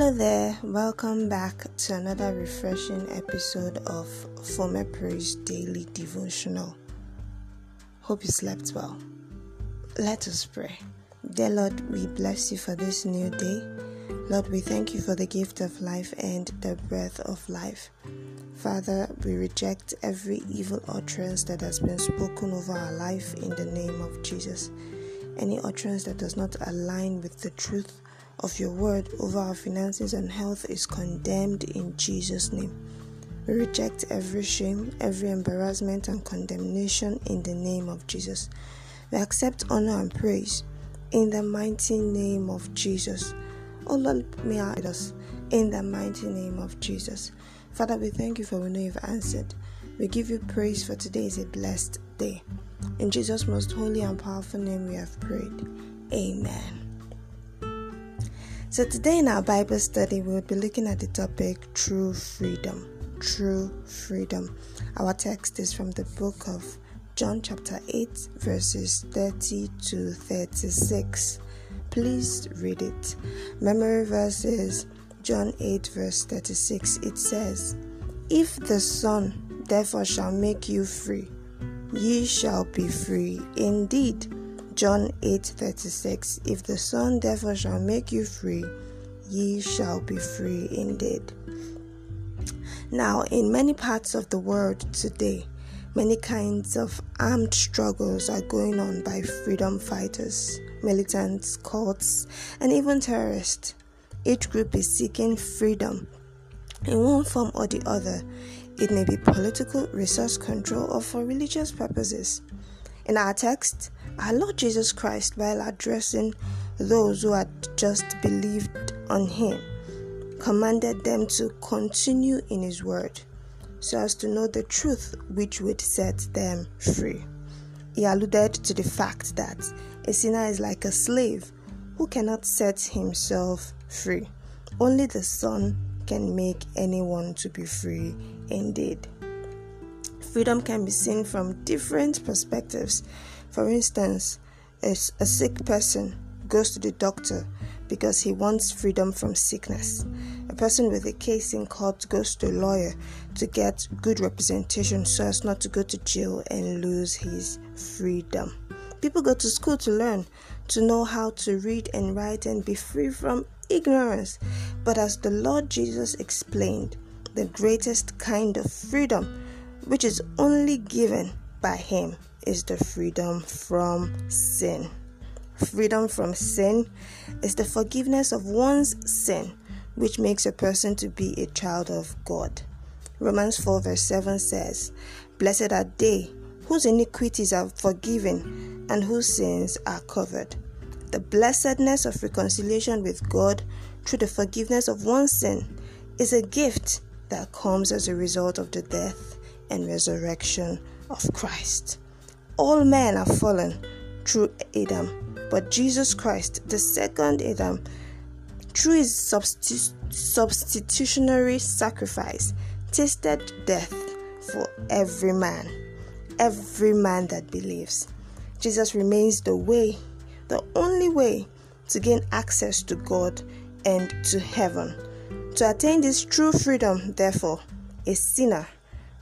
Hello there, welcome back to another refreshing episode of Former Prairie's Daily Devotional. Hope you slept well. Let us pray. Dear Lord, we bless you for this new day. Lord, we thank you for the gift of life and the breath of life. Father, we reject every evil utterance that has been spoken over our life in the name of Jesus. Any utterance that does not align with the truth of your word over our finances and health is condemned in Jesus' name. We reject every shame, every embarrassment and condemnation in the name of Jesus. We accept honor and praise in the mighty name of Jesus. Oh Lord, may I guide us in the mighty name of Jesus. Father, we thank you for we know you've answered. We give you praise for today is a blessed day. In Jesus' most holy and powerful name we have prayed. Amen. So today in our Bible study, we'll be looking at the topic, True Freedom. True Freedom. Our text is from the book of John chapter 8, verses 30 to 36. Please read it. Memory verse is John 8, verse 36. It says, "If the Son therefore shall make you free, ye shall be free indeed." John 8:36. If the Son therefore shall make you free, ye shall be free indeed. Now, in many parts of the world today, many kinds of armed struggles are going on by freedom fighters, militants, cults, and even terrorists. Each group is seeking freedom in one form or the other. It may be political, resource control, or for religious purposes. In our text, our Lord Jesus Christ, while addressing those who had just believed on him, commanded them to continue in his word so as to know the truth which would set them free. He alluded to the fact that a sinner is like a slave who cannot set himself free. Only the Son can make anyone to be free indeed. Freedom can be seen from different perspectives. For instance, a sick person goes to the doctor because he wants freedom from sickness. A person with a case in court goes to a lawyer to get good representation so as not to go to jail and lose his freedom. People go to school to learn, to know how to read and write and be free from ignorance. But as the Lord Jesus explained, the greatest kind of freedom, which is only given by him, is the freedom from sin. Freedom from sin is the forgiveness of one's sin, which makes a person to be a child of God. Romans 4 verse 7 says, "Blessed are they whose iniquities are forgiven and whose sins are covered." The blessedness of reconciliation with God through the forgiveness of one's sin is a gift that comes as a result of the death and resurrection of Christ. All men are fallen through Adam, but Jesus Christ, the second Adam, through his substitutionary sacrifice, tasted death for every man that believes. Jesus remains the way, the only way to gain access to God and to heaven. To attain this true freedom, therefore, a sinner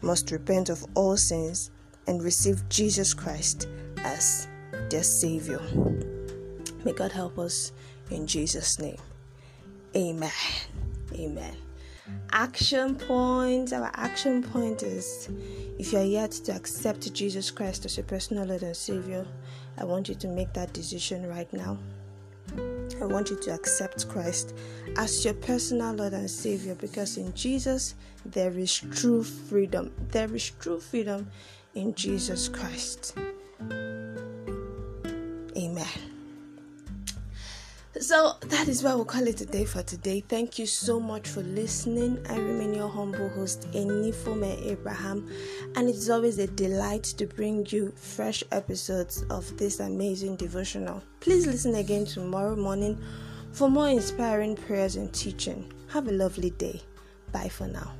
must repent of all sins and receive Jesus Christ as their Savior. May God help us in Jesus' name. Amen. Amen. Action point. Our action point is, if you are yet to accept Jesus Christ as your personal Lord and Savior, I want you to make that decision right now. I want you to accept Christ as your personal Lord and Savior, because in Jesus there is true freedom. There is true freedom in Jesus Christ. Amen. So that is why we'll call it a day for today. Thank you so much for listening. I remain your humble host, Enifome Abraham, and it's always a delight to bring you fresh episodes of this amazing devotional. Please listen again tomorrow morning for more inspiring prayers and teaching. Have a lovely day. Bye for now.